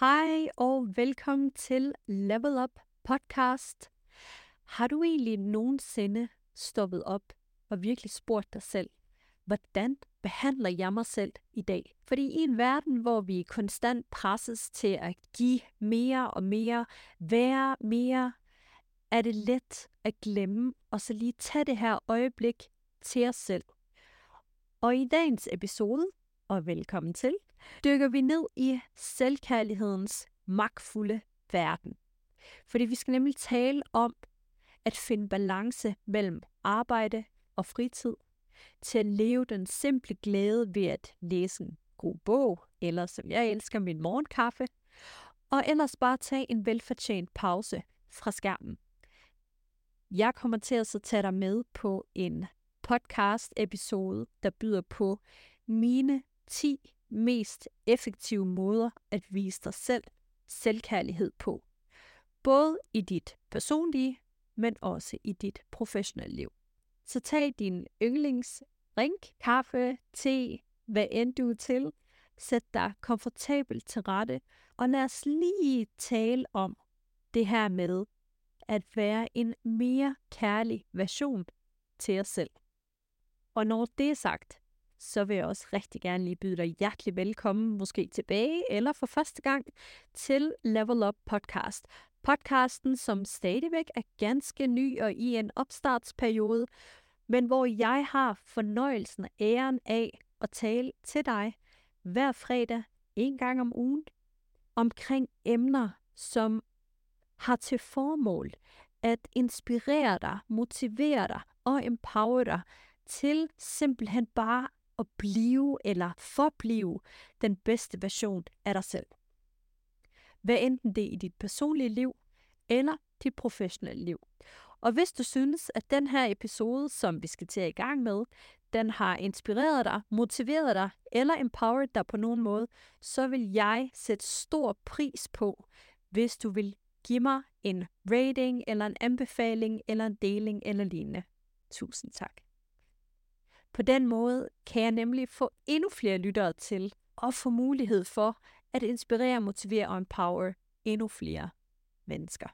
Hej og velkommen til Level Up Podcast. Har du egentlig nogensinde stoppet op og virkelig spurgt dig selv, hvordan behandler jeg mig selv i dag? Fordi i en verden, hvor vi konstant presses til at give mere og mere, være mere, er det let at glemme og så lige tage det her øjeblik til os selv. Og i dagens episode, og velkommen til, dykker vi ned i selvkærlighedens magtfulde verden. Fordi vi skal nemlig tale om at finde balance mellem arbejde og fritid, til at leve den simple glæde ved at læse en god bog, eller som jeg elsker, min morgenkaffe, og ellers bare tage en velfortjent pause fra skærmen. Jeg kommer til at tage dig med på en podcast-episode, der byder på mine 10 mest effektive måder at vise dig selv selvkærlighed på. Både i dit personlige, men også i dit professionelle liv. Så tag din yndlingsdrink, kaffe, te, hvad end du er til. Sæt dig komfortabelt til rette, og lad os lige tale om det her med at være en mere kærlig version til os selv. Og når det er sagt, så vil jeg også rigtig gerne lige byde dig hjertelig velkommen, måske tilbage eller for første gang, til Level Up Podcast. Podcasten, som stadigvæk er ganske ny og i en opstartsperiode, men hvor jeg har fornøjelsen og æren af at tale til dig hver fredag, en gang om ugen, omkring emner, som har til formål at inspirere dig, motivere dig og empower dig til simpelthen bare at blive eller forblive den bedste version af dig selv. Hvad enten det er i dit personlige liv eller dit professionelle liv. Og hvis du synes, at den her episode, som vi skal til at i gang med, den har inspireret dig, motiveret dig eller empowered dig på nogen måde, så vil jeg sætte stor pris på, hvis du vil give mig en rating eller en anbefaling eller en deling eller lignende. Tusind tak. På den måde kan jeg nemlig få endnu flere lyttere til og få mulighed for at inspirere, motivere og empower endnu flere mennesker.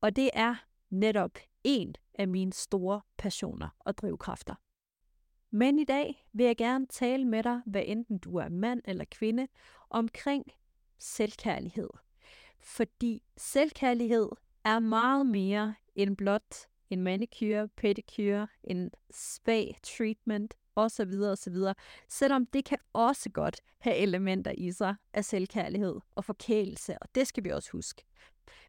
Og det er netop en af mine store passioner og drivkræfter. Men i dag vil jeg gerne tale med dig, hvad enten du er mand eller kvinde, omkring selvkærlighed. Fordi selvkærlighed er meget mere end blot en manicure, pedicure, en spa-treatment osv. osv. Selvom det kan også godt have elementer i sig af selvkærlighed og forkælelse, og det skal vi også huske.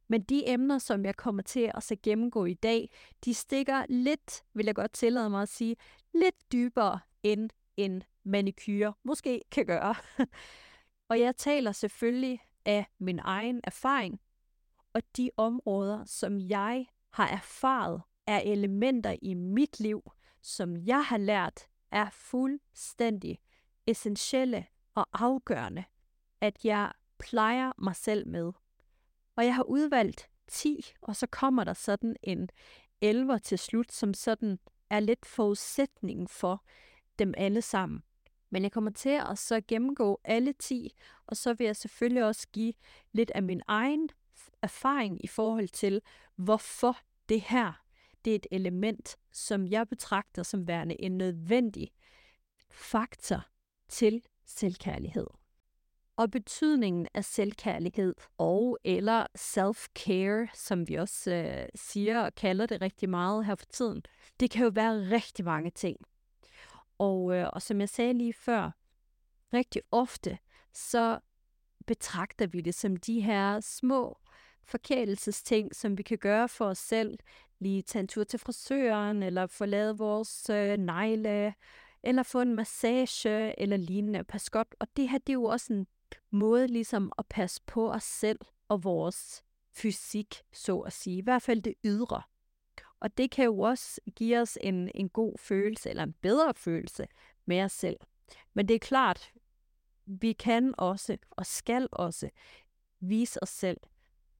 Men de emner, som jeg kommer til at så gennemgå i dag, de stikker lidt, vil jeg godt tillade mig at sige, lidt dybere end en manicure måske kan gøre. Og jeg taler selvfølgelig af min egen erfaring, og de områder, som jeg har erfaret, er elementer i mit liv, som jeg har lært, er fuldstændig essentielle og afgørende, at jeg plejer mig selv med. Og jeg har udvalgt 10, og så kommer der sådan en 11 til slut, som sådan er lidt forudsætningen for dem alle sammen. Men jeg kommer til at så gennemgå alle 10, og så vil jeg selvfølgelig også give lidt af min egen erfaring i forhold til, hvorfor det her, det er et element, som jeg betragter som værende en nødvendig faktor til selvkærlighed. og betydningen af selvkærlighed og eller self-care, som vi også siger og kalder det rigtig meget her for tiden. Det kan jo være rigtig mange ting. Og som jeg sagde lige før, rigtig ofte så betragter vi det som de her små forkælelsesting, som vi kan gøre for os selv. Lige tage en tur til frisøren, eller få lavet vores negle, eller få en massage, eller lignende. Pas godt. Og det her, det er jo også en måde ligesom at passe på os selv og vores fysik, så at sige. I hvert fald det ydre. Og det kan jo også give os en god følelse, eller en bedre følelse med os selv. Men det er klart, vi kan også, og skal også, vise os selv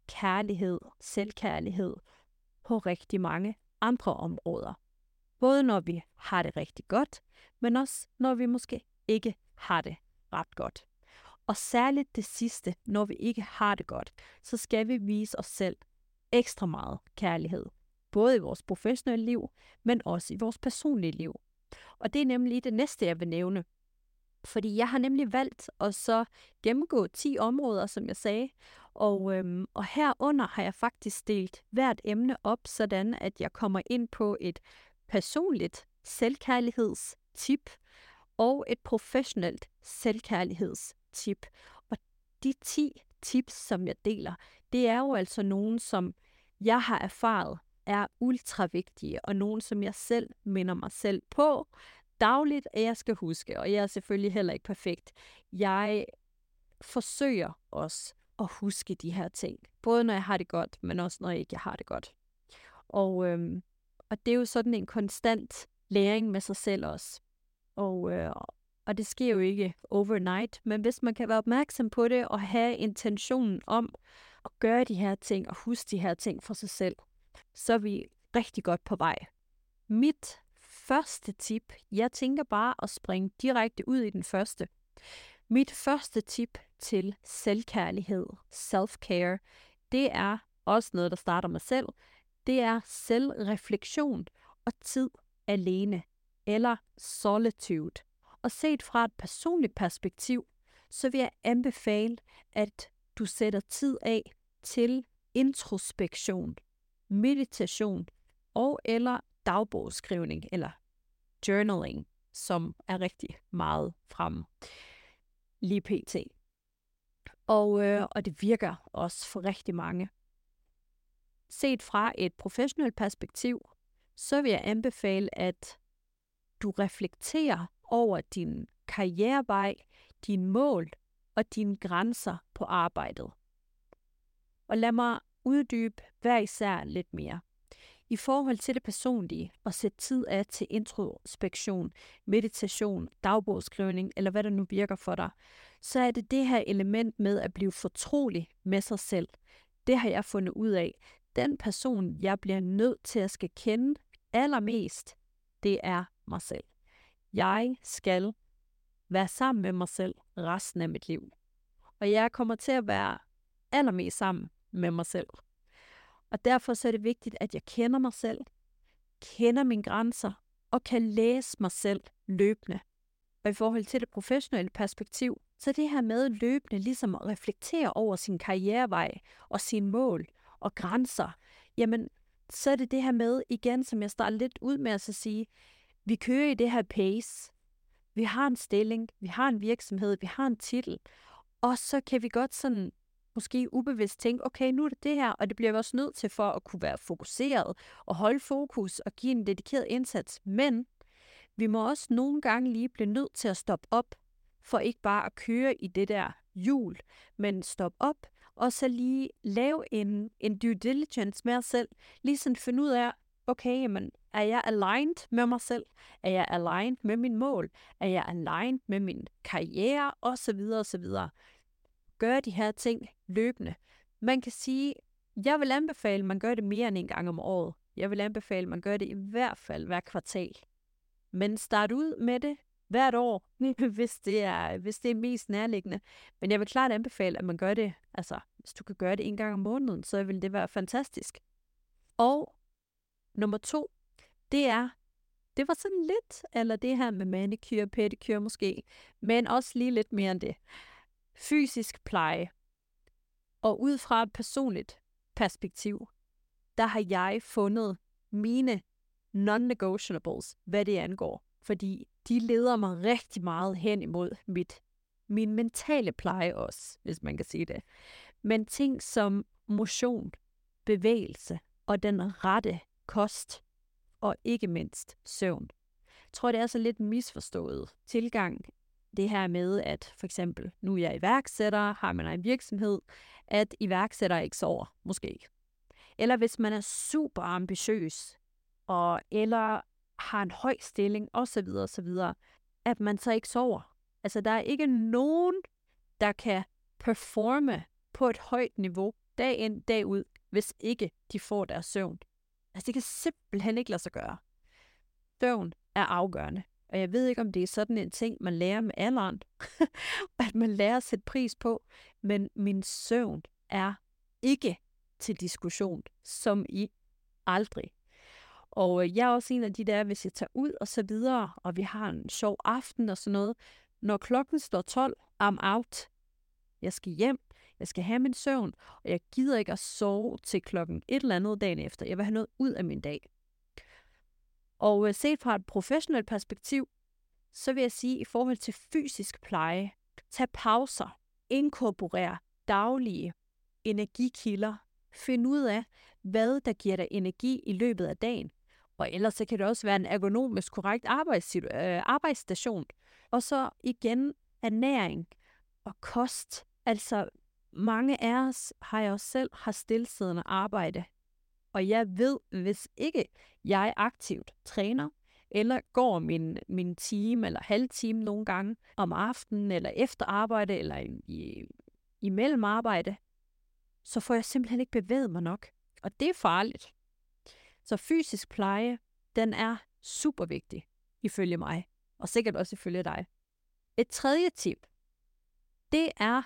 kærlighed, selvkærlighed på rigtig mange andre områder. Både når vi har det rigtig godt, men også når vi måske ikke har det ret godt. Og særligt det sidste, når vi ikke har det godt, så skal vi vise os selv ekstra meget kærlighed. Både i vores professionelle liv, men også i vores personlige liv. Og det er nemlig det næste, jeg vil nævne. Fordi jeg har nemlig valgt at så gennemgå 10 områder, som jeg sagde. Og herunder har jeg faktisk delt hvert emne op, sådan at jeg kommer ind på et personligt selvkærlighedstip og et professionelt selvkærlighedstip. Og de 10 tips, som jeg deler, det er jo altså nogen, som jeg har erfaret er ultra vigtige, og nogen, som jeg selv minder mig selv på dagligt, at jeg skal huske. Og jeg er selvfølgelig heller ikke perfekt. Jeg forsøger også at huske de her ting. Både når jeg har det godt, men også når jeg ikke har det godt. Og det er jo sådan en konstant læring med sig selv også. Og det sker jo ikke overnight, men hvis man kan være opmærksom på det, og have intentionen om at gøre de her ting, og huske de her ting for sig selv, så er vi rigtig godt på vej. Mit første tip, jeg tænker bare at springe direkte ud i den første. Mit første tip til selvkærlighed, self-care, det er også noget, der starter med selv. Det er selvreflektion og tid alene, eller solitude. Og set fra et personligt perspektiv, så vil jeg anbefale, at du sætter tid af til introspektion, meditation og eller dagbogsskrivning eller journaling, som er rigtig meget fremme lige pt. Og det virker også for rigtig mange. Set fra et professionelt perspektiv, så vil jeg anbefale, at du reflekterer over din karrierevej, dine mål og dine grænser på arbejdet. Og lad mig uddybe hver især lidt mere. I forhold til det personlige, at sætte tid af til introspektion, meditation, dagbogsskrivning eller hvad der nu virker for dig, så er det her element med at blive fortrolig med sig selv. Det har jeg fundet ud af. Den person, jeg bliver nødt til at skal kende allermest, det er mig selv. Jeg skal være sammen med mig selv resten af mit liv. Og jeg kommer til at være allermest sammen med mig selv. Og derfor så er det vigtigt, at jeg kender mig selv, kender mine grænser og kan læse mig selv løbende. Og i forhold til det professionelle perspektiv, så det her med løbende ligesom at reflektere over sin karrierevej og sine mål og grænser, jamen så er det her med igen, som jeg starter lidt ud med at sige, vi kører i det her pace, vi har en stilling, vi har en virksomhed, vi har en titel, og så kan vi godt sådan måske ubevidst tænke, okay, nu er det her, og det bliver vi også nødt til for at kunne være fokuseret og holde fokus og give en dedikeret indsats. Men vi må også nogle gange lige blive nødt til at stoppe op, for ikke bare at køre i det der hjul, men stoppe op og så lige lave en due diligence med os selv. Lige sådan finde ud af, okay, jamen, er jeg aligned med mig selv? Er jeg aligned med mine mål? Er jeg aligned med min karriere? Og så videre og så videre. Gøre de her ting løbende. Man kan sige, jeg vil anbefale, at man gør det mere end en gang om året. Jeg vil anbefale, at man gør det i hvert fald hver kvartal. Men start ud med det hvert år, hvis det er mest nærliggende. Men jeg vil klart anbefale, at man gør det, altså hvis du kan gøre det en gang om måneden, så vil det være fantastisk. Og nummer 2, det var sådan lidt, eller det her med manicure, pedicure måske, men også lige lidt mere end det. fysisk pleje. Og ud fra et personligt perspektiv, der har jeg fundet mine non-negotiables, hvad det angår. Fordi de leder mig rigtig meget hen imod min mentale pleje også, hvis man kan sige det. Men ting som motion, bevægelse og den rette kost, og ikke mindst søvn. Jeg tror, det er så lidt misforstået tilgang, det her med, at for eksempel, nu er jeg iværksætter, har man en virksomhed, at iværksætter ikke sover, måske. Eller hvis man er super ambitiøs, eller har en høj stilling, osv., osv., at man så ikke sover. Altså, der er ikke nogen, der kan performe på et højt niveau, dag ind, dag ud, hvis ikke de får deres søvn. Altså, det kan simpelthen ikke lade sig gøre. Søvn er afgørende. Og jeg ved ikke, om det er sådan en ting, man lærer med alderen, at man lærer at sætte pris på, men min søvn er ikke til diskussion, som i aldrig. Og jeg er også en af de der, hvis jeg tager ud og så videre, og vi har en sjov aften og sådan noget, når klokken står 12, I'm out. Jeg skal hjem, jeg skal have min søvn, og jeg gider ikke at sove til klokken et eller andet dagen efter. Jeg vil have noget ud af min dag. Og set fra et professionelt perspektiv, så vil jeg sige, i forhold til fysisk pleje, tag pauser, inkorporer daglige energikilder, find ud af, hvad der giver dig energi i løbet af dagen. Og ellers så kan det også være en ergonomisk korrekt arbejdsstation. Og så igen ernæring og kost. Altså mange af os, har jeg også selv, har stilsiddende arbejde. Og jeg ved, hvis ikke jeg aktivt træner, eller går min time eller halvtime nogle gange om aftenen, eller efter arbejde, eller imellem arbejde, så får jeg simpelthen ikke bevæget mig nok. Og det er farligt. Så fysisk pleje, den er super vigtig, ifølge mig, og sikkert også ifølge dig. Et tredje tip, det er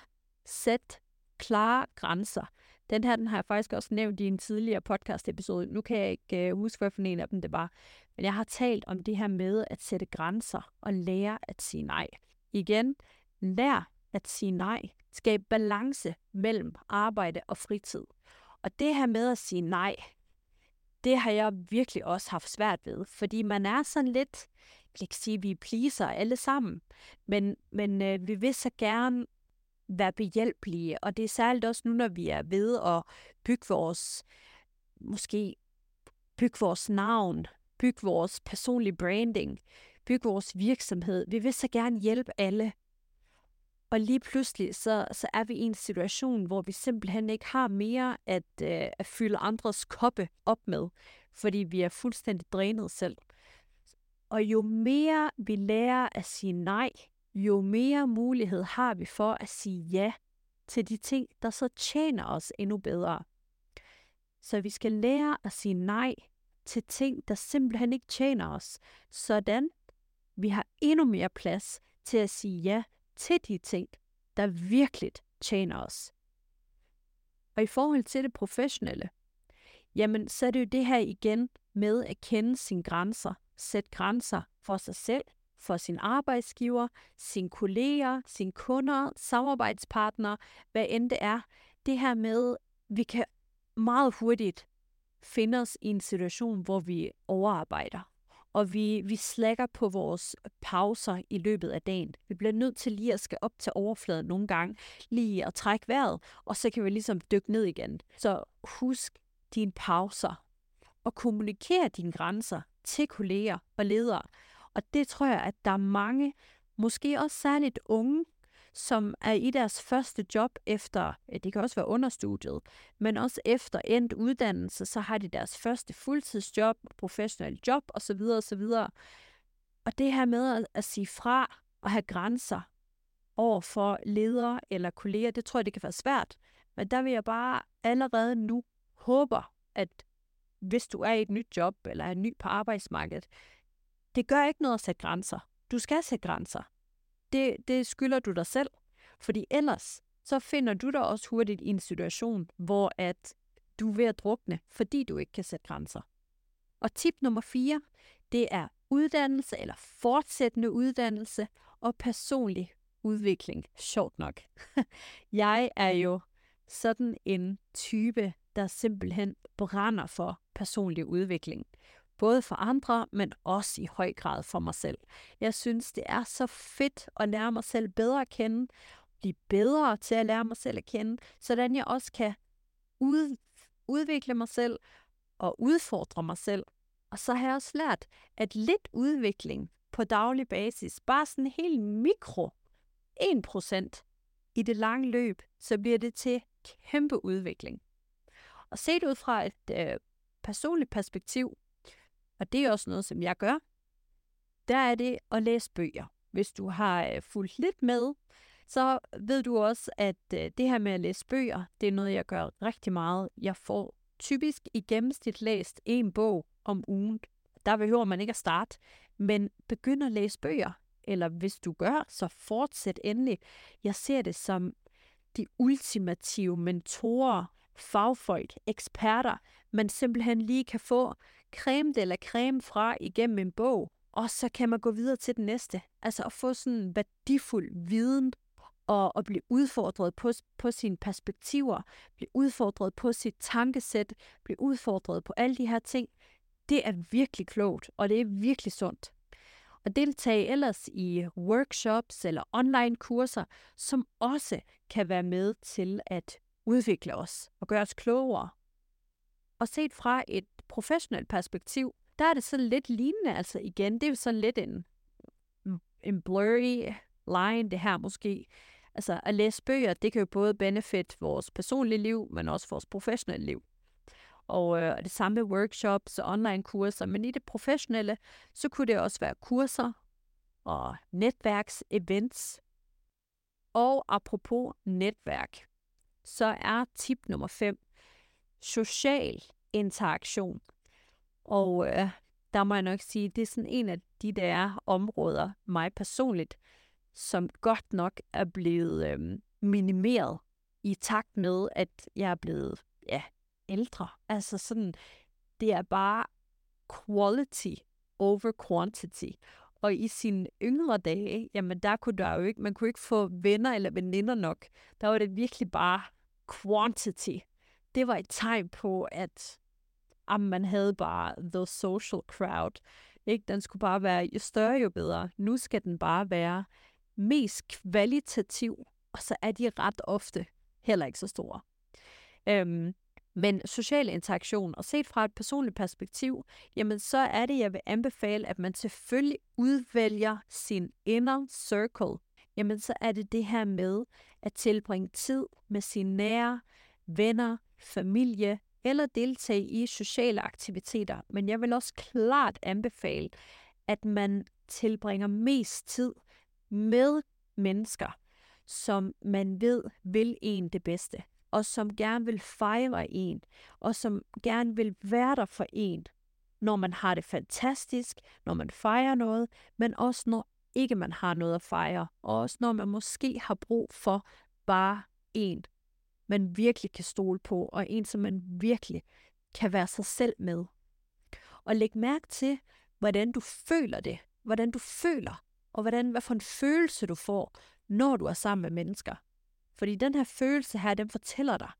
sæt klare grænser. Den har jeg faktisk også nævnt i en tidligere podcast-episode. Nu kan jeg ikke huske, hvad for en af dem det var. Men jeg har talt om det her med at sætte grænser og lære at sige nej. Igen, lær at sige nej. Skab balance mellem arbejde og fritid. Og det her med at sige nej, det har jeg virkelig også haft svært ved. Fordi man er sådan lidt, jeg kan ikke sige, at vi pleaser alle sammen. Men vi vil så gerne være behjælpelige, og det er særligt også nu, når vi er ved at bygge vores navn, bygge vores personlige branding, bygge vores virksomhed. Vi vil så gerne hjælpe alle. Og lige pludselig, så er vi i en situation, hvor vi simpelthen ikke har mere at fylde andres koppe op med, fordi vi er fuldstændig drænet selv. Og jo mere vi lærer at sige nej, jo mere mulighed har vi for at sige ja til de ting, der så tjener os endnu bedre. Så vi skal lære at sige nej til ting, der simpelthen ikke tjener os. Sådan, vi har endnu mere plads til at sige ja til de ting, der virkelig tjener os. Og i forhold til det professionelle, jamen så er det jo det her igen med at kende sine grænser. Sæt grænser for sig selv, for sin arbejdsgiver, sine kolleger, sine kunder, samarbejdspartnere, hvad end det er. Det her med, vi kan meget hurtigt finde os i en situation, hvor vi overarbejder, og vi slækker på vores pauser i løbet af dagen. Vi bliver nødt til lige at skal op til overfladen nogle gange, lige at trække vejret, og så kan vi ligesom dykke ned igen. Så husk dine pauser, og kommunikere dine grænser til kolleger og ledere. Og det tror jeg, at der er mange, måske også særligt unge, som er i deres første job efter, det kan også være understudiet, men også efter endt uddannelse, så har de deres første fuldtidsjob, professionelle job osv. osv. Og det her med at sige fra og have grænser over for ledere eller kolleger, det tror jeg, det kan være svært. Men der vil jeg bare allerede nu håber, at hvis du er i et nyt job eller er ny på arbejdsmarkedet, det gør ikke noget at sætte grænser. Du skal sætte grænser. Det skylder du dig selv. Fordi ellers, så finder du dig også hurtigt i en situation, hvor at du er ved at drukne, fordi du ikke kan sætte grænser. Og tip nummer 4, det er uddannelse eller fortsættende uddannelse og personlig udvikling, sjovt nok. Jeg er jo sådan en type, der simpelthen brænder for personlig udvikling. Både for andre, men også i høj grad for mig selv. Jeg synes, det er så fedt at lære mig selv bedre at kende, blive bedre til at lære mig selv at kende, sådan jeg også kan udvikle mig selv og udfordre mig selv. Og så har jeg også lært, at lidt udvikling på daglig basis, bare sådan helt mikro, 1% i det lange løb, så bliver det til kæmpe udvikling. Og set ud fra et personligt perspektiv, og det er også noget, som jeg gør, der er det at læse bøger. Hvis du har fulgt lidt med, så ved du også, at det her med at læse bøger, det er noget, jeg gør rigtig meget. Jeg får typisk i gennemsnit læst en bog om ugen. Der behøver man ikke at starte, men begynd at læse bøger. Eller hvis du gør, så fortsæt endelig. Jeg ser det som de ultimative mentorer, fagfolk, eksperter, man simpelthen lige kan få cremet eller creme fra igennem en bog, og så kan man gå videre til den næste. Altså at få sådan en værdifuld viden, og blive udfordret på sine perspektiver, blive udfordret på sit tankesæt, blive udfordret på alle de her ting. Det er virkelig klogt, og det er virkelig sundt. Og deltage ellers i workshops eller online kurser, som også kan være med til at udvikle os og gøre os klogere. Og set fra et professionelt perspektiv, der er det så lidt lignende, altså igen, det er jo sådan lidt en blurry line, det her måske. Altså at læse bøger, det kan jo både benefit vores personlige liv, men også vores professionelle liv. Og det samme med workshops og online kurser, men i det professionelle, så kunne det også være kurser og netværksevents. Og apropos netværk, så er tip nummer 5, social interaktion. Og der må jeg nok sige, det er sådan en af de der områder, mig personligt, som godt nok er blevet minimeret i takt med, at jeg er blevet ældre. Altså sådan, det er bare quality over quantity. Og i sine yngre dage, jamen der kunne der jo ikke, man kunne ikke få venner eller veninder nok. Der var det virkelig bare quantity. Det var et tegn på, at man havde bare the social crowd. Ikke? Den skulle bare være, jo større, jo bedre. Nu skal den bare være mest kvalitativ, og så er de ret ofte heller ikke så store. Men social interaktion, og set fra et personligt perspektiv, jamen så er det, jeg vil anbefale, at man selvfølgelig udvælger sin inner circle. Jamen så er det det her med at tilbringe tid med sine nære, venner, familie, eller deltage i sociale aktiviteter. Men jeg vil også klart anbefale, at man tilbringer mest tid med mennesker, som man ved vil en det bedste, og som gerne vil fejre en, og som gerne vil være der for en, når man har det fantastisk, når man fejrer noget, men også når ikke man har noget at fejre, og også når man måske har brug for bare en, man virkelig kan stole på, og en, som man virkelig kan være sig selv med. Og læg mærke til, hvordan du føler det, hvordan du føler, og hvad for en følelse du får, når du er sammen med mennesker. Fordi den her følelse her, den fortæller dig,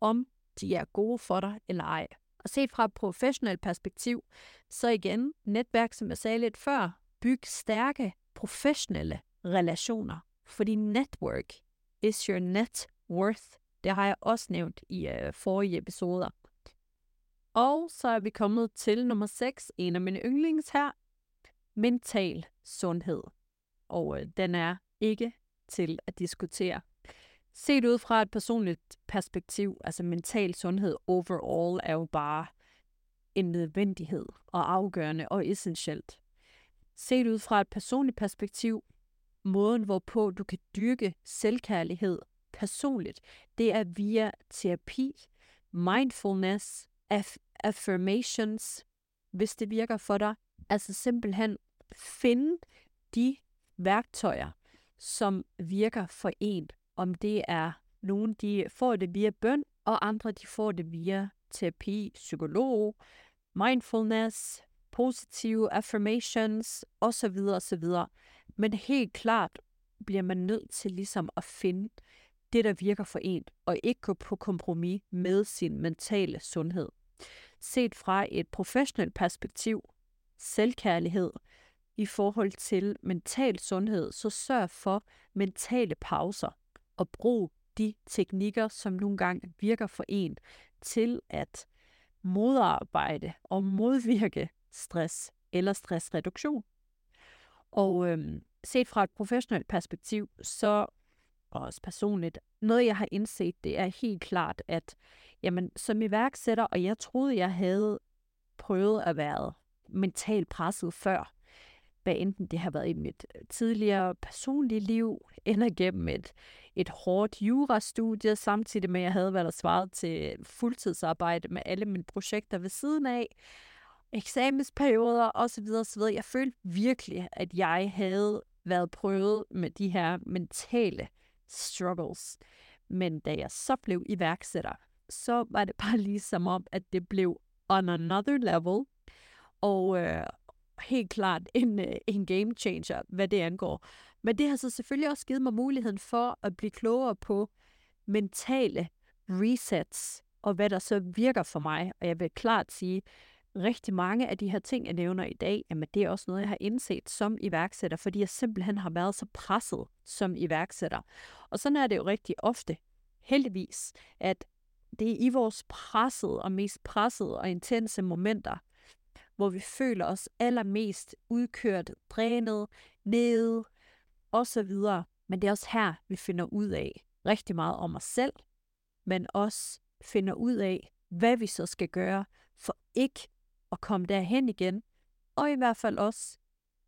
om de er gode for dig eller ej. Og set fra et professionelt perspektiv, så igen, netværk, som jeg sagde lidt før, byg stærke professionelle relationer. Fordi network is your net worth. Det har jeg også nævnt i forrige episoder. Og så er vi kommet til nummer 6, en af mine yndlings her. Mental sundhed. Og den er ikke til at diskutere. Set ud fra et personligt perspektiv, altså mental sundhed overall er jo bare en nødvendighed og afgørende og essentielt. Set ud fra et personligt perspektiv, måden hvorpå du kan dyrke selvkærlighed personligt, det er via terapi, mindfulness, affirmations, hvis det virker for dig. Altså simpelthen finde de værktøjer, som virker for en. Om det er nogen, de får det via bøn, og andre, de får det via terapi, psykolog, mindfulness, positive affirmations osv. osv. Men helt klart bliver man nødt til ligesom at finde det, der virker for en, og ikke gå på kompromis med sin mentale sundhed. Set fra et professionelt perspektiv, selvkærlighed i forhold til mental sundhed, så sørg for mentale pauser og brug de teknikker, som nogle gange virker for en, til at modarbejde og modvirke stress eller stressreduktion. Og set fra et professionelt perspektiv, så og også personligt, noget jeg har indset, det er helt klart, at jamen, som iværksætter, og jeg troede, jeg havde prøvet at være mentalt presset før, hvad enten det har været i mit tidligere personlige liv, eller gennem et hårdt jurastudie, samtidig med, at jeg havde været svaret til fuldtidsarbejde med alle mine projekter ved siden af, eksamensperioder osv. osv. Jeg følte virkelig, at jeg havde været prøvet med de her mentale struggles. Men da jeg så blev iværksætter, så var det bare ligesom om, at det blev on another level, og helt klart en game changer, hvad det angår. Men det har så selvfølgelig også givet mig muligheden for at blive klogere på mentale resets, og hvad der så virker for mig. Og jeg vil klart sige, rigtig mange af de her ting, jeg nævner i dag, jamen det er også noget, jeg har indset som iværksætter, fordi jeg simpelthen har været så presset som iværksætter. Og sådan er det jo rigtig ofte, heldigvis, at det er i vores pressede og mest pressede og intense momenter, hvor vi føler os allermest udkørt, drænet, nede osv. Men det er også her, vi finder ud af rigtig meget om os selv, men også finder ud af, hvad vi så skal gøre for ikke at komme derhen igen, og i hvert fald også,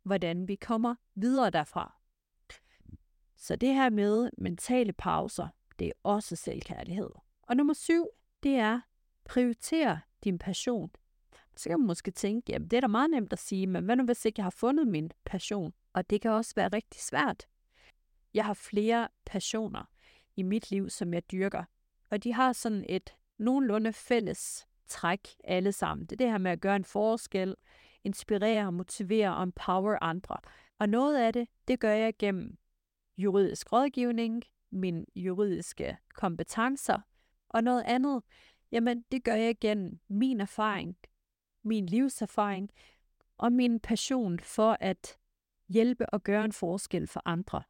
hvordan vi kommer videre derfra. Så det her med mentale pauser, det er også selvkærlighed. Og nummer 7, det er, prioritere din passion. Så kan man måske tænke, jamen det er da meget nemt at sige, men hvad nu hvis ikke jeg har fundet min passion? Og det kan også være rigtig svært. Jeg har flere passioner i mit liv, som jeg dyrker, og de har sådan et nogenlunde fælles træk alle sammen. Det er det her med at gøre en forskel, inspirere, motivere og empower andre. Og noget af det, det gør jeg gennem juridisk rådgivning, mine juridiske kompetencer, og noget andet, jamen det gør jeg gennem min erfaring, min livserfaring og min passion for at hjælpe og gøre en forskel for andre.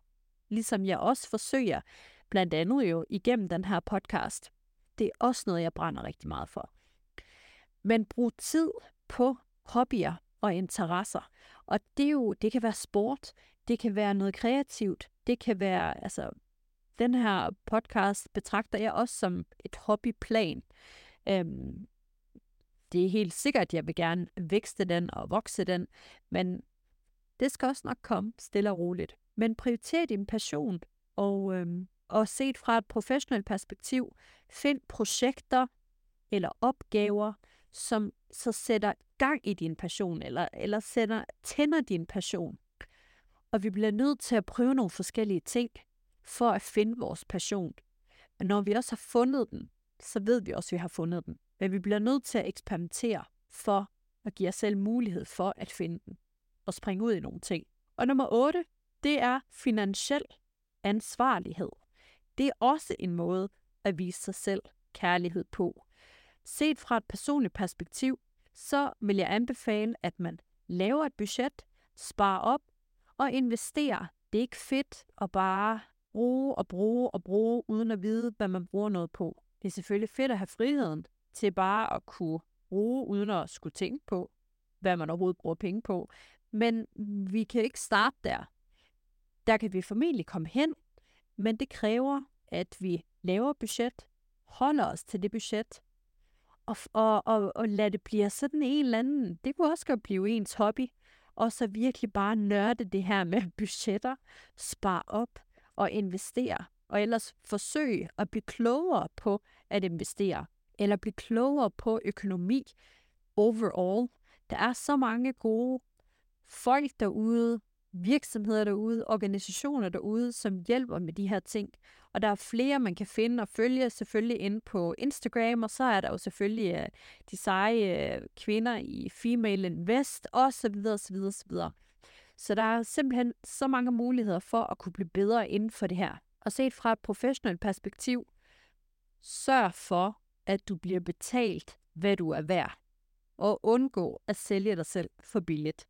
Ligesom jeg også forsøger, blandt andet jo igennem den her podcast. Det er også noget, jeg brænder rigtig meget for. Men brug tid på hobbyer og interesser. Og det kan være sport, det kan være noget kreativt, det kan være, altså, den her podcast betragter jeg også som et hobbyplan. Det er helt sikkert, at jeg vil gerne vækste den og vokse den, men det skal også nok komme stille og roligt. Men prioriter din passion, og set fra et professionelt perspektiv, find projekter eller opgaver, som så sætter gang i din passion, eller tænder din passion. Og vi bliver nødt til at prøve nogle forskellige ting, for at finde vores passion. Og når vi også har fundet den, så ved vi også, at vi har fundet den. Men vi bliver nødt til at eksperimentere, for at give os selv mulighed for at finde den, og springe ud i nogle ting. Og nummer 8, det er finansiel ansvarlighed. Det er også en måde at vise sig selv kærlighed på. Set fra et personligt perspektiv, så vil jeg anbefale, at man laver et budget, sparer op og investerer. Det er ikke fedt at bare bruge, uden at vide, hvad man bruger noget på. Det er selvfølgelig fedt at have friheden til bare at kunne bruge, uden at skulle tænke på, hvad man overhovedet bruger penge på. Men vi kan ikke starte der. Der kan vi formentlig komme hen, men det kræver, at vi laver budget, holder os til det budget, og lad det blive sådan en eller anden. Det kunne også godt blive ens hobby, og så virkelig bare nørde det her med budgetter, spare op og investere, og ellers forsøge at blive klogere på at investere, eller blive klogere på økonomi overall. Der er så mange gode folk derude, virksomheder derude, organisationer derude, som hjælper med de her ting. Og der er flere, man kan finde og følge selvfølgelig inde på Instagram, og så er der jo selvfølgelig de seje kvinder i Female Invest, og så videre. Så der er simpelthen så mange muligheder for at kunne blive bedre inden for det her. Og set fra et professionelt perspektiv, sørg for, at du bliver betalt, hvad du er værd, og undgå at sælge dig selv for billigt.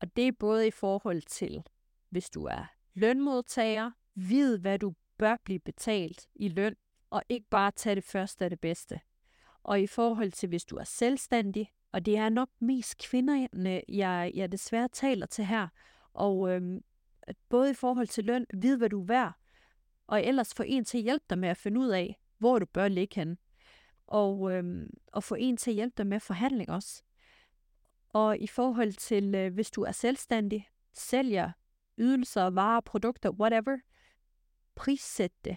Og det er både i forhold til, hvis du er lønmodtager, vid, hvad du bør blive betalt i løn, og ikke bare tage det første af det bedste. Og i forhold til, hvis du er selvstændig, og det er nok mest kvinderne, jeg desværre taler til her, og både i forhold til løn, vid, hvad du er værd, og ellers få en til at hjælpe dig med at finde ud af, hvor du bør ligge henne. Og få en til at hjælpe dig med forhandling også. Og i forhold til, hvis du er selvstændig, sælger ydelser, varer, produkter, whatever, prissæt det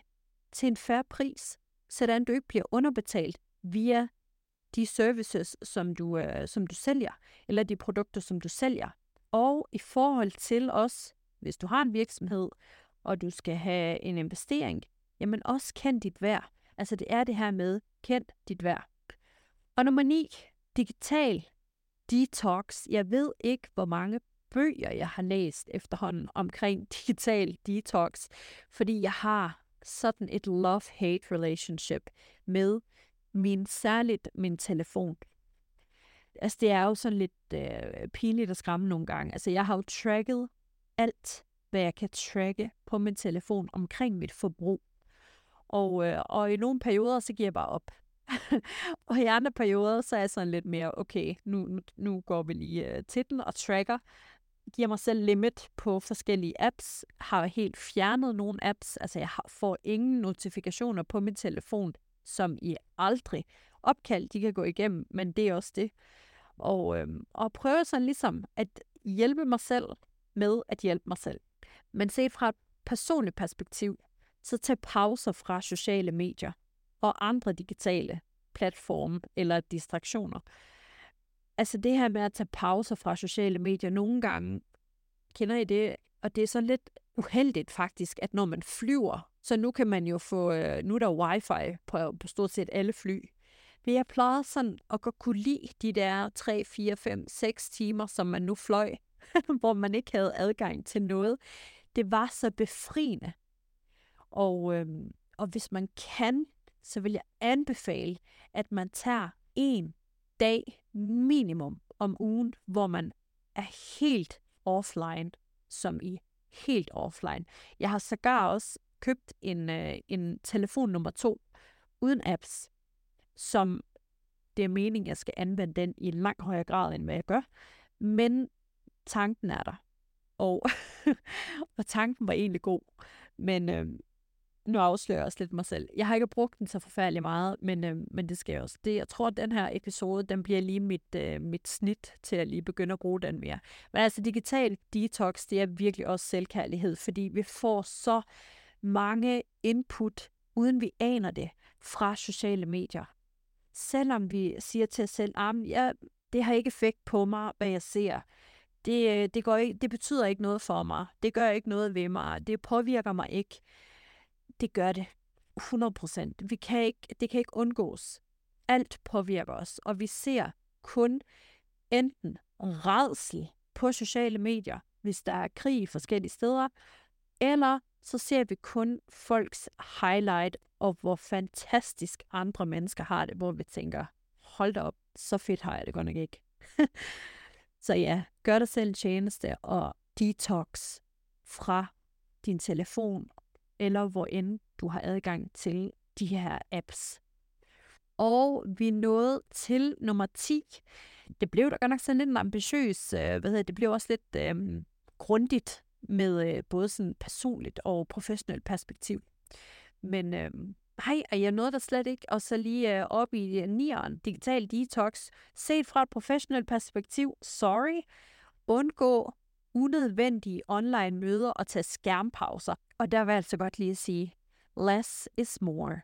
til en fair pris, sådan du ikke bliver underbetalt via de services, som du sælger, eller de produkter, som du sælger. Og i forhold til også, hvis du har en virksomhed, og du skal have en investering, jamen også kend dit værd. Altså det er det her med, kend dit værd. Og nummer 9, digital detox. Jeg ved ikke, hvor mange bøger, jeg har læst efterhånden omkring digital detox, fordi jeg har sådan et love-hate relationship med særligt min telefon. Altså det er jo sådan lidt pinligt at skræmme nogle gange. Altså jeg har jo tracket alt, hvad jeg kan tracke på min telefon omkring mit forbrug. Og i nogle perioder, så giver jeg bare op. Og i andre perioder, så er jeg sådan lidt mere, okay, nu går vi lige til den og tracker. Giver mig selv limit på forskellige apps. Har helt fjernet nogle apps. Altså jeg får ingen notifikationer på min telefon, som I aldrig opkald. De kan gå igennem, men det er også det. Og prøve sådan ligesom at hjælpe mig selv med at hjælpe mig selv. Men set fra et personligt perspektiv, så tag pauser fra sociale medier og andre digitale platforme eller distraktioner. Altså det her med at tage pauser fra sociale medier, nogle gange kender I det, og det er sådan lidt uheldigt faktisk, at når man flyver, så nu kan man jo få, nu er der wifi på stort set alle fly. Men jeg plejede sådan at godt kunne lide de der 3, 4, 5, 6 timer, som man nu fløj, hvor man ikke havde adgang til noget. Det var så befriende. Og hvis man kan, så vil jeg anbefale, at man tager en dag minimum om ugen, hvor man er helt offline, som i helt offline. Jeg har sågar også købt en telefon nummer 2 uden apps, som det er meningen, jeg skal anvende den i en langt højere grad, end hvad jeg gør. Men tanken er der. Og tanken var egentlig god. Men nu afslører jeg også lidt mig selv. Jeg har ikke brugt den så forfærdelig meget, men det skal jeg også. Jeg tror, at den her episode, den bliver lige mit snit til at lige begynde at bruge den mere. Men altså digital detox, det er virkelig også selvkærlighed, fordi vi får så mange input, uden vi aner det, fra sociale medier. Selvom vi siger til os selv, ja, det har ikke effekt på mig, hvad jeg ser. Det betyder ikke noget for mig. Det gør ikke noget ved mig. Det påvirker mig ikke. Det gør det. 100%. Det kan ikke undgås. Alt påvirker os. Og vi ser kun enten rædsel på sociale medier, hvis der er krig i forskellige steder, eller så ser vi kun folks highlight, og hvor fantastisk andre mennesker har det, hvor vi tænker, hold da op, så fedt har jeg det godt nok ikke. Så ja, gør dig selv en tjeneste og detox fra din telefon, eller hvor end du har adgang til de her apps. Og vi nåede til nummer 10. Det blev da godt nok sådan lidt ambitiøst. Det blev også lidt grundigt med både sådan personligt og professionelt perspektiv. Men jeg nåede der slet ikke. Og så lige op i 9'eren, digital detox. Set fra et professionelt perspektiv, sorry. Undgå unødvendige online møder og tage skærmpauser. Og der vil jeg altså godt lige sige, less is more.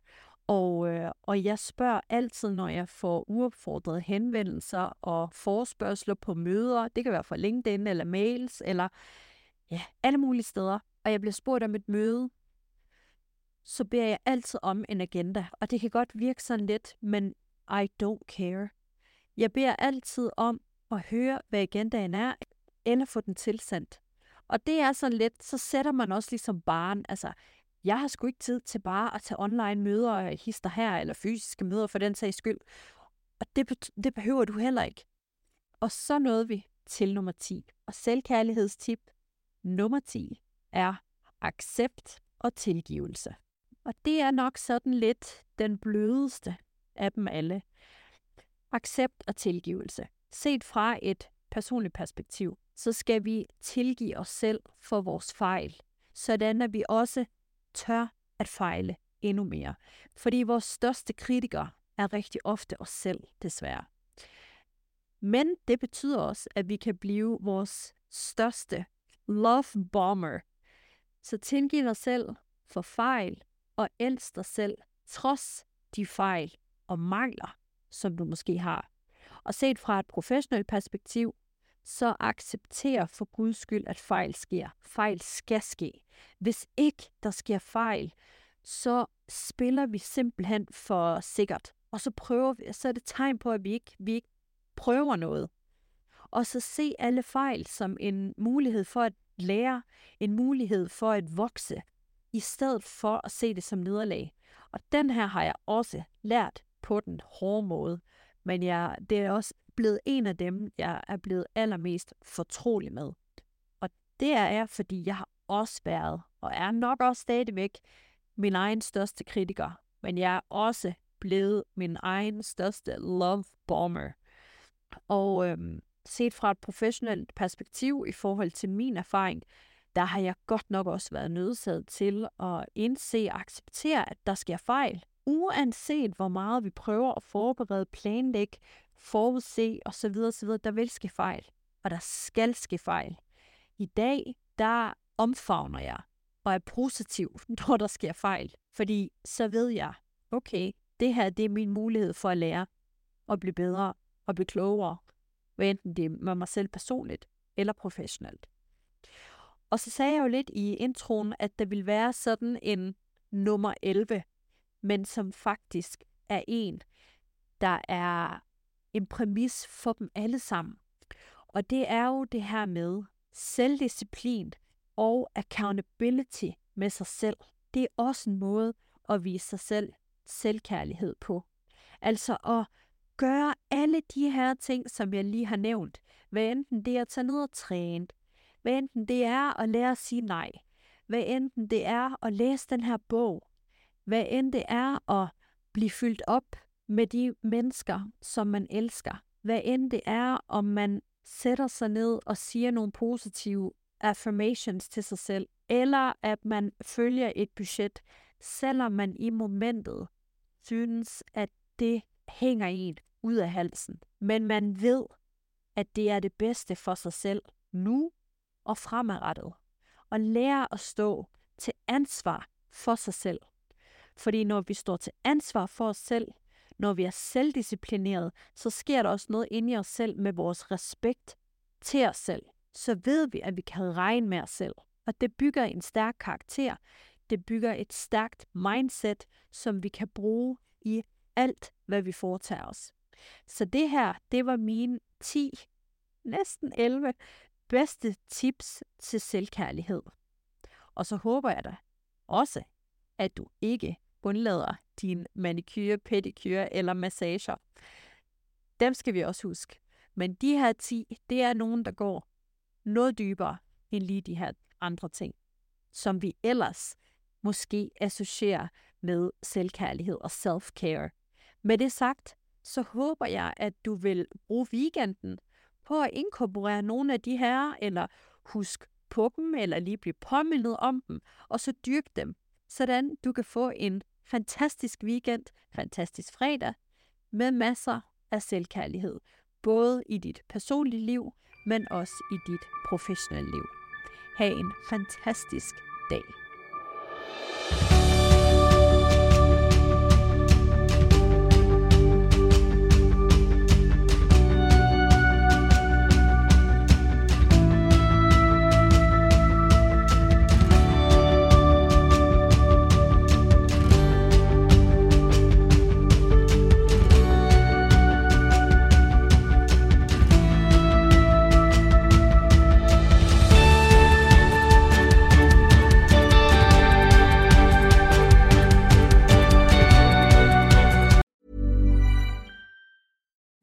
Og jeg spørger altid, når jeg får uopfordrede henvendelser og forespørgsler på møder. Det kan være fra LinkedIn eller mails eller ja, alle mulige steder. Og jeg bliver spurgt om et møde, så beder jeg altid om en agenda. Og det kan godt virke sådan lidt, men I don't care. Jeg beder altid om at høre, hvad agendaen er, eller få den tilsendt. Og det er så let, så sætter man også ligesom barren, altså jeg har sgu ikke tid til bare at tage online møder, hister her, eller fysiske møder for den sags skyld. Og det behøver du heller ikke. Og så nåede vi til nummer 10. Og selvkærlighedstip nummer 10 er accept og tilgivelse. Og det er nok sådan lidt den blødeste af dem alle. Accept og tilgivelse. Set fra et personligt perspektiv, så skal vi tilgive os selv for vores fejl, sådan at vi også tør at fejle endnu mere. Fordi vores største kritikere er rigtig ofte os selv, desværre. Men det betyder også, at vi kan blive vores største love bomber. Så tilgiv dig selv for fejl, og elsk dig selv trods de fejl og mangler, som du måske har. Og set fra et professionelt perspektiv, så accepter for Guds skyld, at fejl sker. Fejl skal ske. Hvis ikke der sker fejl, så spiller vi simpelthen for sikkert. Og så prøver vi, så er det tegn på, at vi ikke prøver noget. Og så se alle fejl som en mulighed for at lære, en mulighed for at vokse, i stedet for at se det som nederlag. Og den her har jeg også lært på den hårde måde. Men det er også blevet en af dem, jeg er blevet allermest fortrolig med. Og det er, fordi jeg har også været, og er nok også stadigvæk, min egen største kritiker. Men jeg er også blevet min egen største love bomber. Og set fra et professionelt perspektiv i forhold til min erfaring, der har jeg godt nok også været nødsaget til at indse og acceptere, at der sker fejl. Uanset hvor meget vi prøver at forberede, planlægge, forudse osv. osv., der vil ske fejl, og der skal ske fejl. I dag, der omfavner jeg og er positiv, når der sker fejl. Fordi så ved jeg, okay, det her det er min mulighed for at lære, og blive bedre og blive klogere. Hvad enten det er med mig selv personligt eller professionelt. Og så sagde jeg jo lidt i introen, at der ville være sådan en nummer 11, men som faktisk er en, der er en præmis for dem alle sammen. Og det er jo det her med selvdisciplin og accountability med sig selv. Det er også en måde at vise sig selv selvkærlighed på. Altså at gøre alle de her ting, som jeg lige har nævnt. Hvad enten det er at tage ned og træne, hvad enten det er at lære at sige nej, hvad enten det er at læse den her bog, hvad end det er at blive fyldt op med de mennesker, som man elsker. Hvad end det er, om man sætter sig ned og siger nogle positive affirmations til sig selv, eller at man følger et budget, selvom man i momentet synes, at det hænger en ud af halsen. Men man ved, at det er det bedste for sig selv nu og fremadrettet. Og lære at stå til ansvar for sig selv. Fordi når vi står til ansvar for os selv, når vi er selvdisciplineret, så sker der også noget inde i os selv med vores respekt til os selv. Så ved vi, at vi kan regne med os selv. Og det bygger en stærk karakter. Det bygger et stærkt mindset, som vi kan bruge i alt, hvad vi foretager os. Så det her, det var mine 10, næsten 11 bedste tips til selvkærlighed. Og så håber jeg da også, at du ikke undlader din manicure, pedicure eller massager. Dem skal vi også huske. Men de her 10, det er nogen, der går noget dybere end lige de her andre ting, som vi ellers måske associerer med selvkærlighed og self-care. Med det sagt, så håber jeg, at du vil bruge weekenden på at inkorporere nogle af de her, eller husk på dem, eller lige blive påmindet om dem, og så dyrke dem. Sådan du kan få en fantastisk weekend, fantastisk fredag, med masser af selvkærlighed. Både i dit personlige liv, men også i dit professionelle liv. Ha' en fantastisk dag.